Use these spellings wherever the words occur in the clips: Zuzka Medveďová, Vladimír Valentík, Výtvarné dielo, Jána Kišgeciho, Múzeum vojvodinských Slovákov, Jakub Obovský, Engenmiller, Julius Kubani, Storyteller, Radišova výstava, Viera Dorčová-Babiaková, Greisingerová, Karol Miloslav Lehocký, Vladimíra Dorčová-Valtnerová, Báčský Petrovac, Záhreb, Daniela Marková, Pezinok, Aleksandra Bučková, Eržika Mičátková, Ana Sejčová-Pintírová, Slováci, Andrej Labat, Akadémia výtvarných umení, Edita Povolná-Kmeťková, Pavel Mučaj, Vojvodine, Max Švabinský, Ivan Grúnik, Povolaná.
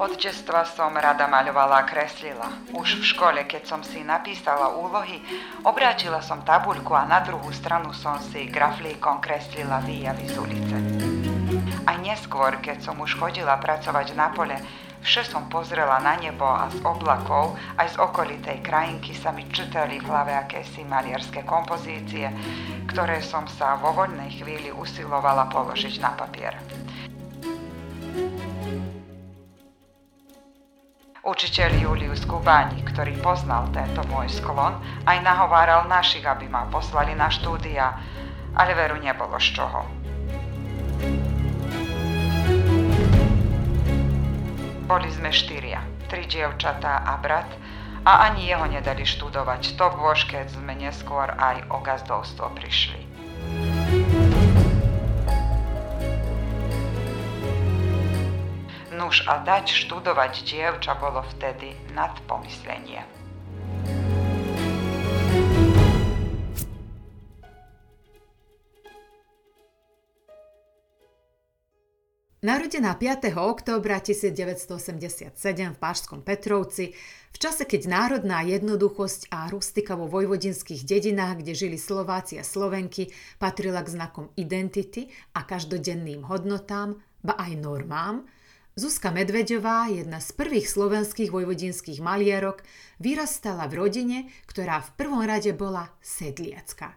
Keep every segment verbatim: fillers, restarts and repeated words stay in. Od detstva som rada maľovala a kreslila. Už v škole, keď som si napísala úlohy, obrátila som tabuľku a na druhú stranu som si graflíkom kreslila výjavy z ulice. Aj neskôr, keď som už chodila pracovať na pole, vše som pozrela na nebo a z oblakov, aj z okolitej krajinky sa mi čítali v hlave akési maliarské kompozície, ktoré som sa vo voľnej chvíli usilovala položiť na papier. Učiteľ Julius Kubani, ktorý poznal tento môj sklon, aj nahováral našich, aby ma poslali na štúdia, ale veru nebolo z čoho. Boli sme štyria, tri dievčatá a brat, a ani jeho nedali študovať, to bôž, keď sme neskôr aj o gazdovstvo prišli. Nuž a dať študovať dievča bolo vtedy nad pomyslenie. Narodená piateho októbra tisícdeväťstoosemdesiatsedem v Báčskom Petrovci, v čase, keď národná jednoduchosť a rustika vo vojvodinských dedinách, kde žili Slováci a Slovenky, patrila k znakom identity a každodenným hodnotám, ba aj normám, Zuzka Medveďová, jedna z prvých slovenských vojvodinských malierok, vyrastala v rodine, ktorá v prvom rade bola sedliacka.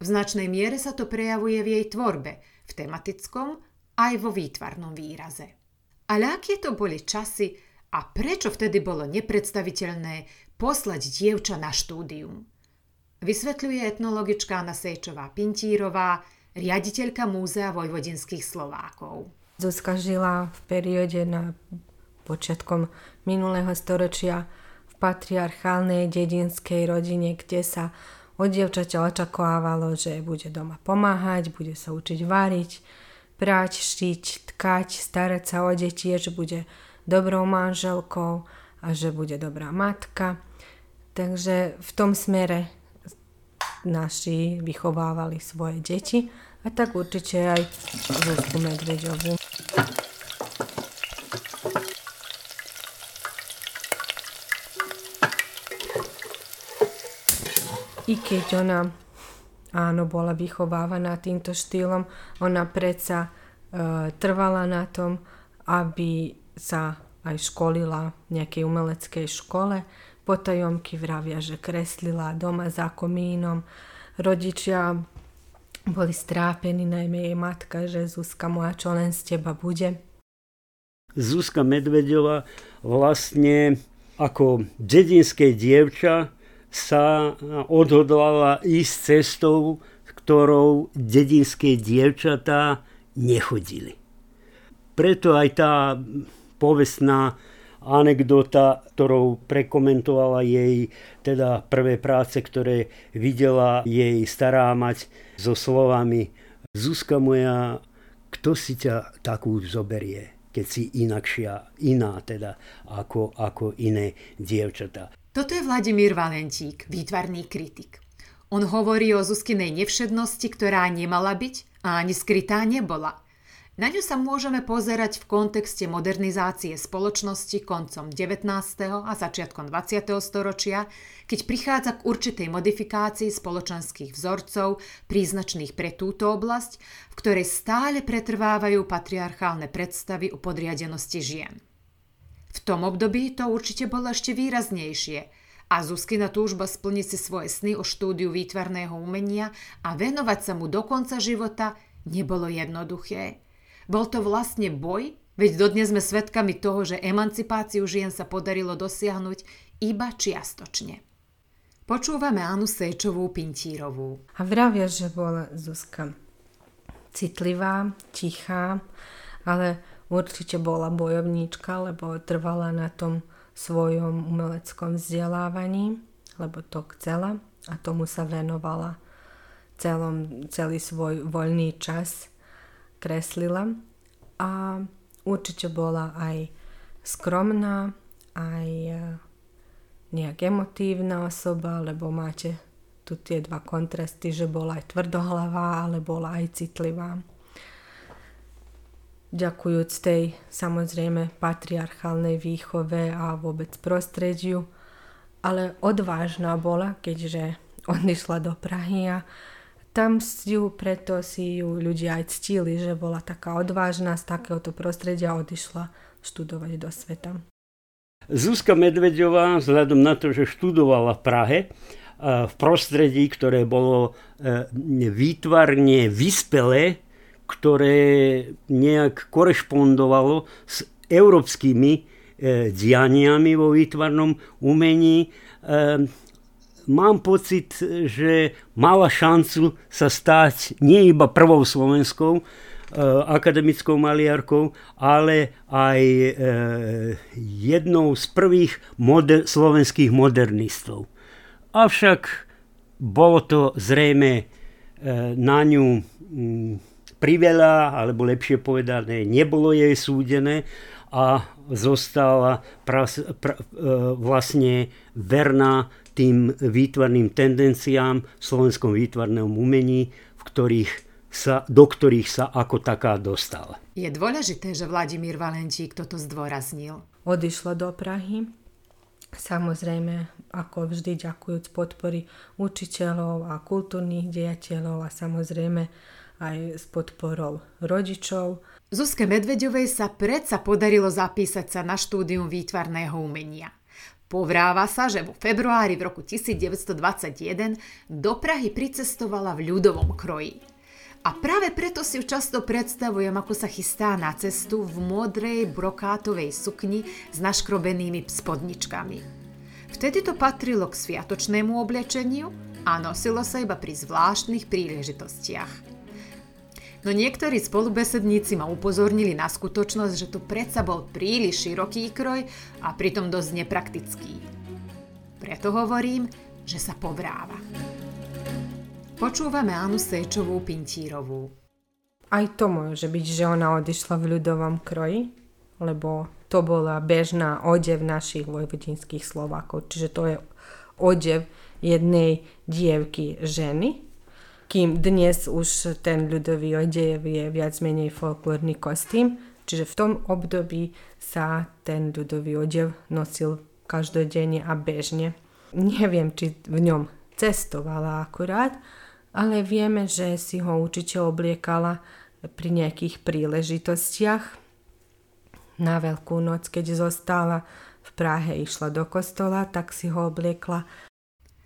V značnej miere sa to prejavuje v jej tvorbe, v tematickom aj vo výtvarnom výraze. Ale aké to boli časy a prečo vtedy bolo nepredstaviteľné poslať dievča na štúdium? Vysvetľuje etnologička Ana Sejčová-Pintírová, riaditeľka Múzea vojvodinských Slovákov. Zuzka žila v perióde na počiatkom minulého storočia v patriarchálnej dedinskej rodine, kde sa od dievčaťa očakávalo, že bude doma pomáhať, bude sa učiť variť, prať, šiť, tkať, starať sa o deti, že bude dobrou manželkou a že bude dobrá matka. Takže v tom smere naši vychovávali svoje deti a tak určite aj Zuzku Medveďovú. I keď ona, áno, bola vychovávaná týmto štýlom, ona predsa e, trvala na tom, aby sa aj školila v nejakej umeleckej škole. Potajomky vravia, že kreslila doma za komínom. Rodičia boli strápení, najmä jej matka, že Zuzka moja, čo len z teba bude. Zuzka Medveďová vlastne ako dedinské dievča sa odhodlala ísť cestou, ktorou dedinské dievčatá nechodili. Preto aj tá povestná anekdota, ktorou prekomentovala jej teda prvé práce, ktoré videla jej stará mať so slovami: Zuzka moja, kto si ťa takú zoberie, keď si inakšia, iná teda ako, ako iné dievčatá. Toto je Vladimír Valentík, výtvarný kritik. On hovorí o Zuzkinej nevšednosti, ktorá nemala byť a ani skrytá nebola. Na ňu sa môžeme pozerať v kontexte modernizácie spoločnosti koncom devätnásteho a začiatkom dvadsiateho storočia, keď prichádza k určitej modifikácii spoločenských vzorcov, príznačných pre túto oblasť, v ktorej stále pretrvávajú patriarchálne predstavy o podriadenosti žien. V tom období to určite bolo ešte výraznejšie a Zuzkina túžba splniť si svoje sny o štúdiu výtvarného umenia a venovať sa mu do konca života nebolo jednoduché. Bol to vlastne boj, veď dodnes sme svedkami toho, že emancipáciu žien sa podarilo dosiahnuť iba čiastočne. Počúvame Anu Sejčovú-Pintírovú. A vravia, že bola Zuzka citlivá, tichá, ale určite bola bojovníčka, lebo trvala na tom svojom umeleckom vzdelávaní, lebo to chcela a tomu sa venovala celom, celý svoj voľný čas, kreslila. A určite bola aj skromná, aj nejak emotívna osoba, lebo máte tu tie dva kontrasty, že bola aj tvrdohlavá, ale bola aj citlivá. ďakujúc tej samozrejme patriarchálnej výchove a vôbec prostrediu, ale odvážna bola, keďže odišla do Prahy a tam ju, preto si ju ľudia aj ctili, že bola taká odvážna, z takéhoto prostredia odišla študovať do sveta. Zuzka Medveďová, vzhľadom na to, že študovala v Prahe, v prostredí, ktoré bolo výtvarne vyspelé, ktoré nejak korešpondovalo s európskymi dianiami vo výtvarnom umení, mám pocit, že mala šancu sa stať nie iba prvou slovenskou akademickou maliarkou, ale aj e, jednou z prvých moder- slovenských modernistov. Avšak bolo to zrejme e, na ňu m, priveľa, alebo lepšie povedané, nebolo jej súdené a zostala pras, pra, e, vlastne verná tým výtvarným tendenciám v slovenskom výtvarnom umení, v ktorých Sa, do ktorých sa ako taká dostala. Je dôležité, že Vladimír Valentík toto zdôraznil. Odišla do Prahy, samozrejme, ako vždy, ďakujúc podpory učiteľov a kultúrnych dejateľov a samozrejme aj s podporou rodičov. Zuzke Medveďovej sa predsa podarilo zapísať sa na štúdium výtvarného umenia. Povráva sa, že vo februári v roku devätnásť dvadsaťjeden do Prahy pricestovala v ľudovom kroji. A práve preto si ju často predstavujem, ako sa chystá na cestu v modrej brokátovej sukni s naškrobenými spodničkami. Vtedy to patrilo k sviatočnému oblečeniu a nosilo sa iba pri zvláštnych príležitostiach. No niektorí spolubesedníci ma upozornili na skutočnosť, že to predsa bol príliš široký kroj a pritom dosť nepraktický. Preto hovorím, že sa povráva. Počúvame Anu Sejčovú-Pintírovú. Aj to môže byť, že ona odišla v ľudovom kroji, lebo to bola bežná odev našich vojvodinských Slovákov. Čiže to je odev jednej dievky ženy, kým dnes už ten ľudový odev je viac menej folklórny kostým. Čiže v tom období sa ten ľudový odev nosil každodenne a bežne. Neviem, či v ňom cestovala akurát, ale vieme, že si ho určite obliekala pri nejakých príležitostiach. Na Veľkú noc, keď zostala v Prahe, išla do kostola, tak si ho obliekla.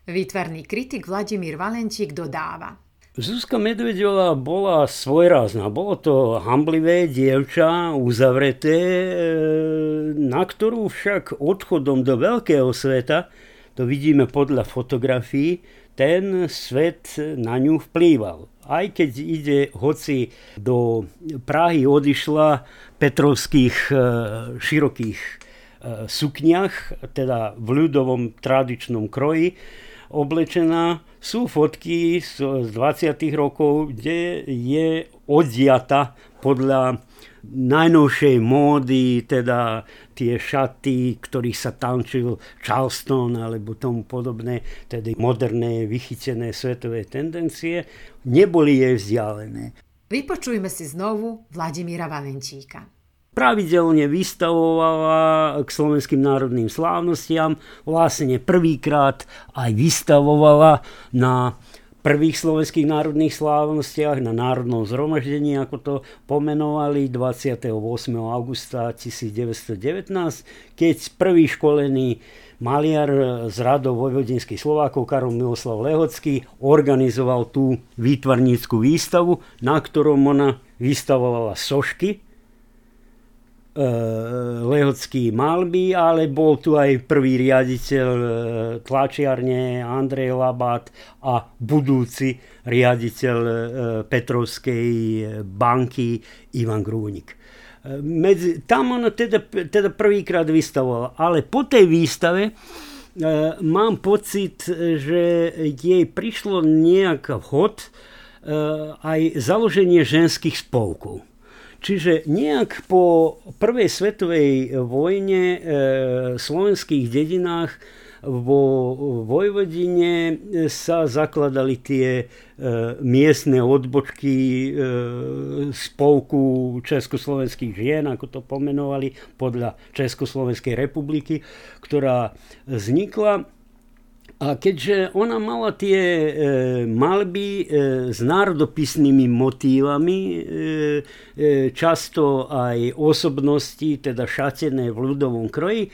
Výtvarný kritik Vladimír Valentík dodáva. Zuzka Medveďová bola svojrázna. Bolo to hamblivé dievča, uzavreté, na ktorú však odchodom do veľkého sveta, to vidíme podľa fotografií, ten svet na ňu vplýval. Aj keď ide, hoci do Prahy odišla petrovských širokých sukniach, teda v ľudovom tradičnom kroji oblečená, sú fotky z dvadsiatych rokov, kde je odiata podľa najnovšej módy, teda tie šaty, ktorých sa tančil Charleston alebo tomu podobné, teda moderné, vychytené svetové tendencie, neboli jej vzdialené. Vypočujme si znovu Vladimíra Valentíka. Pravidelne vystavovala k slovenským národným slávnostiam, vlastne prvýkrát aj vystavovala na prvých slovenských národných slávnostiach, na Národnom zhromaždení, ako to pomenovali, dvadsiateho ôsmeho augusta devätnásť devätnásť, keď prvý školený maliar z radov vojvodinských Slovákov, Karol Miloslav Lehocký, organizoval tú výtvarnícku výstavu, na ktorom ona vystavovala sošky, lehocký malby, ale bol tu aj prvý riaditeľ tlačiarne Andrej Labat a budúci riaditeľ Petrovskej banky Ivan Grúnik. Medzi, tam ona teda, teda prvýkrát vystavovala, ale po tej výstave mám pocit, že jej prišlo nejak vhod aj založenie ženských spolkov. Čiže nejak po prvej svetovej vojne v slovenských dedinách Vo Vojvodine sa zakladali tie miestne odbočky spolku československých žien, ako to pomenovali, podľa Československej republiky, ktorá vznikla. A keďže ona mala tie e, maľby e, s národopisnými motívami, e, e, často aj osobnosti, teda šatené v ľudovom kroji,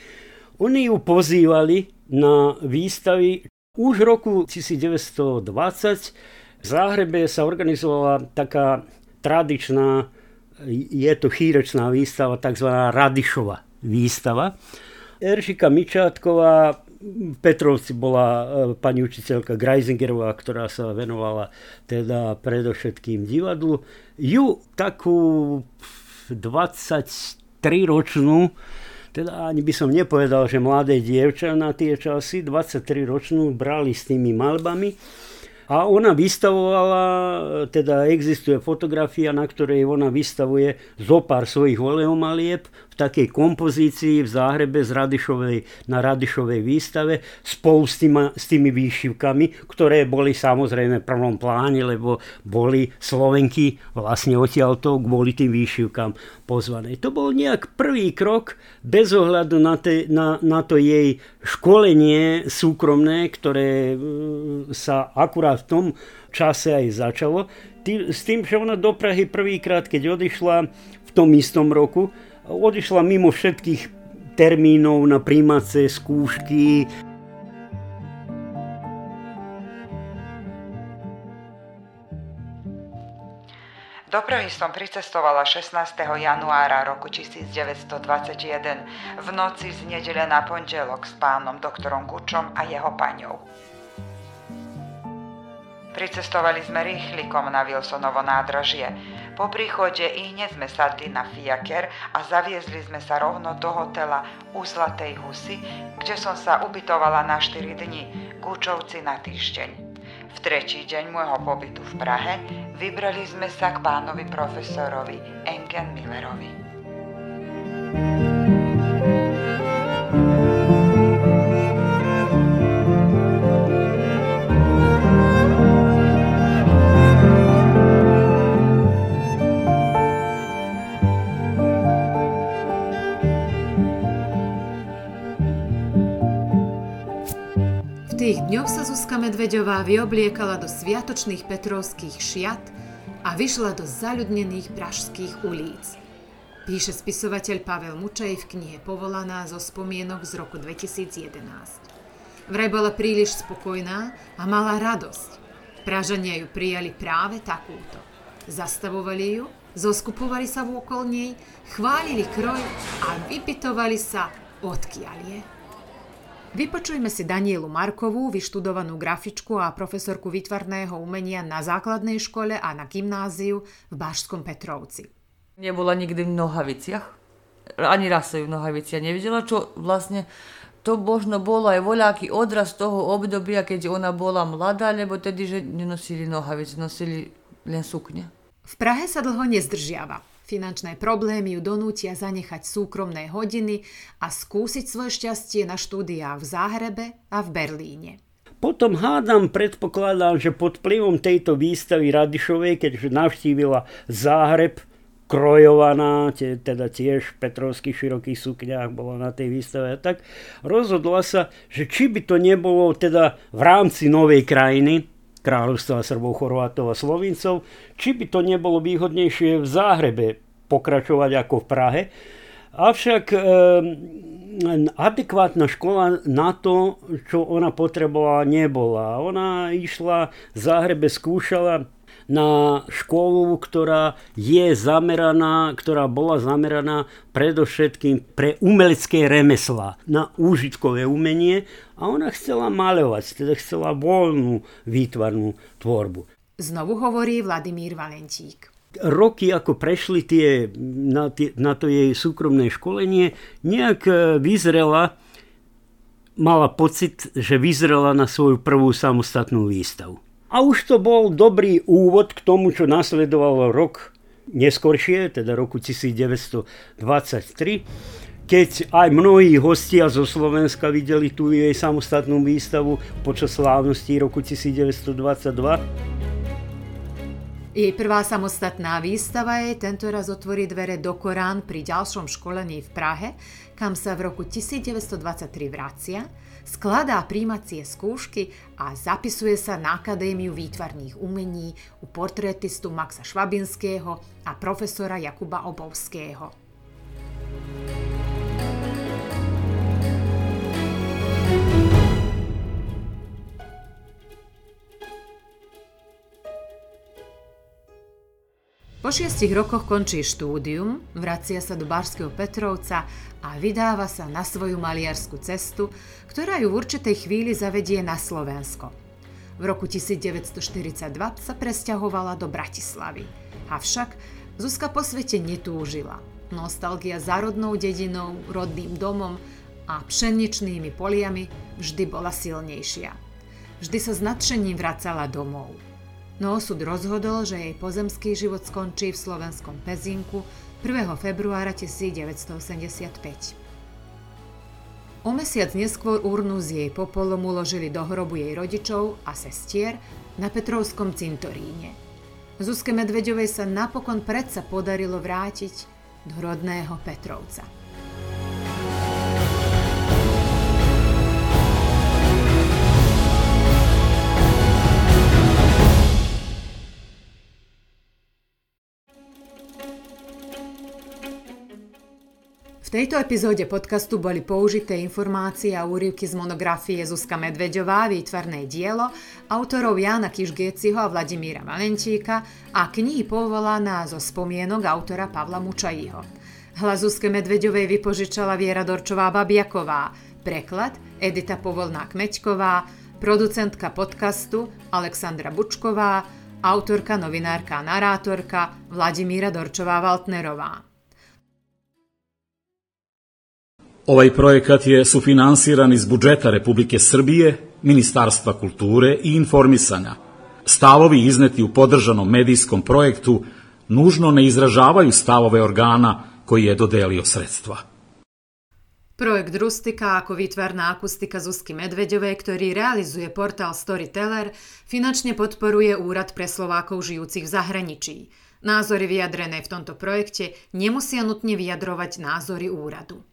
oni ju pozývali na výstavy. Už v roku devätnásťdvadsať v Záhrebe sa organizovala taká tradičná, je to chýrečná výstava, takzvaná Radišova výstava. Eržika Mičátková, v Petrovci bola pani učiteľka Greisingerová, ktorá sa venovala teda predovšetkým divadlu. Ju takú dvadsaťtriročnú, teda ani by som nepovedal, že mladé dievča na tie časy, dvadsaťtriročnú brali s tými maľbami. A ona vystavovala, teda existuje fotografia, na ktorej ona vystavuje zopár svojich oleomalieb v takej kompozícii v Záhrebe z Radišovej, na Radišovej výstave spolu s, týma, s tými výšivkami, ktoré boli samozrejme v prvom pláne, lebo boli Slovenky vlastne odtiaľto kvôli tým výšivkám pozvané. To bol nejak prvý krok bez ohľadu na, te, na, na to jej školenie súkromné, ktoré sa akurát v tom čase aj začalo. Tý, s tým, že ona do Prahy prvýkrát, keď odišla v tom istom roku, odišla mimo všetkých termínov na prijímacie skúšky. Do Prahy som pricestovala šestnásteho januára roku devätnásťdvadsaťjeden v noci z nedele na pondelok s pánom doktorom Gučom a jeho paňou. Pricestovali sme rýchlikom na Wilsonovo nádražie. Po príchode i hneď sme sadli na fiaker a zaviezli sme sa rovno do hotela U Zlatej husy, kde som sa ubytovala na štyri dni, Gučovci na týždeň. V tretí deň môjho pobytu v Prahe vybrali sme sa k pánovi profesorovi Engenmillerovi. V tých dňoch sa Zuzka Medveďová vyobliekala do sviatočných petrovských šiat a vyšla do zaľudnených pražských ulíc. Píše spisovateľ Pavel Mučaj v knihe Povolaná zo spomienok z roku dvetisícjedenásť. Vraj bola príliš spokojná a mala radosť. Pražania ju prijali práve takúto. Zastavovali ju, zoskupovali sa vôkol nej, chválili kroj a vypytovali sa, odkiaľ je. Vypočujme si Danielu Markovú, vyštudovanú grafičku a profesorku výtvarného umenia na základnej škole a na gymnáziu v Báčskom Petrovci. Nebola nikdy v nohaviciach, ani raz sa ju v nohaviciach nevidela, čo vlastne to možno bolo aj voľaký odraz toho obdobia, keď ona bola mladá, lebo tedy, že nenosili nohavice, nosili len sukne. V Prahe sa dlho nezdržiava. Finančné problémy ju donútia zanechať súkromné hodiny a skúsiť svoje šťastie na štúdiá v Záhrebe a v Berlíne. Potom hádam, predpokladám, že pod vplyvom tejto výstavy Radišovej, keďže navštívila Záhreb, krojovaná, teda tiež v petrovských širokých sukňách bola na tej výstave a tak, rozhodla sa, že či by to nebolo teda v rámci novej krajiny, Kráľovstva Srbov, Chorvátov a Slovincov, či by to nebolo výhodnejšie v Záhrebe pokračovať ako v Prahe. Avšak e, adekvátna škola na to, čo ona potrebovala, nebola. Ona išla v Záhrebe, skúšala na školu, ktorá je zameraná, ktorá bola zameraná predovšetkým pre umelecké remeslá, na úžitkové umenie, a ona chcela maľovať, teda chcela voľnú výtvarnú tvorbu. Znovu hovorí Vladimír Valentík. Roky, ako prešli tie, na, tie, na to jej súkromné školenie, nejak vyzrela, mala pocit, že vyzrela na svoju prvú samostatnú výstavu. A už to bol dobrý úvod k tomu, čo nasledovalo rok neskoršie, teda roku devätnásťdvadsaťtri, keď aj mnohí hostia zo Slovenska videli tú jej samostatnú výstavu počas slávnosti roku devätnásť dvadsaťdva. Jej prvá samostatná výstava jej tentoraz otvorí dvere do Korán pri ďalšom školení v Prahe, kam sa v roku devätnásť dvadsaťtri vracia, skladá príjmacie skúšky a zapisuje sa na Akadémiu výtvarných umení u portrétistu Maxa Švabinského a profesora Jakuba Obovského. Po šiestich rokoch končí štúdium, vracia sa do Báčskeho Petrovca a vydáva sa na svoju maliarsku cestu, ktorá ju v určitej chvíli zavedie na Slovensko. V roku devätnásť štyridsaťdva sa presťahovala do Bratislavy. Avšak Zuzka po svete netúžila. Nostalgia za rodnou dedinou, rodným domom a pšeničnými poliami vždy bola silnejšia. Vždy sa s nadšením vracala domov. No osud rozhodol, že jej pozemský život skončí v slovenskom Pezinku prvého februára devätnásť osemdesiatpäť. O mesiac neskôr urnu s jej popolom uložili do hrobu jej rodičov a sestier na Petrovskom cintoríne. Zuzke Medveďovej sa napokon predsa podarilo vrátiť do rodného Petrovca. V tejto epizóde podcastu boli použité informácie a úryvky z monografie Zuzka Medveďová, výtvarné dielo, autorov Jána Kišgeciho a Vladimíra Valentíka a knihy Povolaná zo spomienok autora Pavla Mučajiho. Hlas Zuzke Medveďovej vypožičala Viera Dorčová-Babiaková, preklad Edita Povolná-Kmeťková, producentka podcastu Aleksandra Bučková, autorka, novinárka a narátorka Vladimíra Dorčová-Valtnerová. Ovaj projekat je sufinansiran iz budžeta Republike Srbije, Ministarstva kulture i informisanja. Stavovi izneti u podržanom medijskom projektu nužno ne izražavaju stavove organa koji je dodelio sredstva. Projekt Rustika ako výtvarná akustika Zuzky Medveďovej, ktorý realizuje portál Storyteller, finančne podporuje Úrad pre Slovákov žijúcich v zahraničí. Názory vyjadrené v tomto projekte nemusia nutne vyjadrovať názory úradu.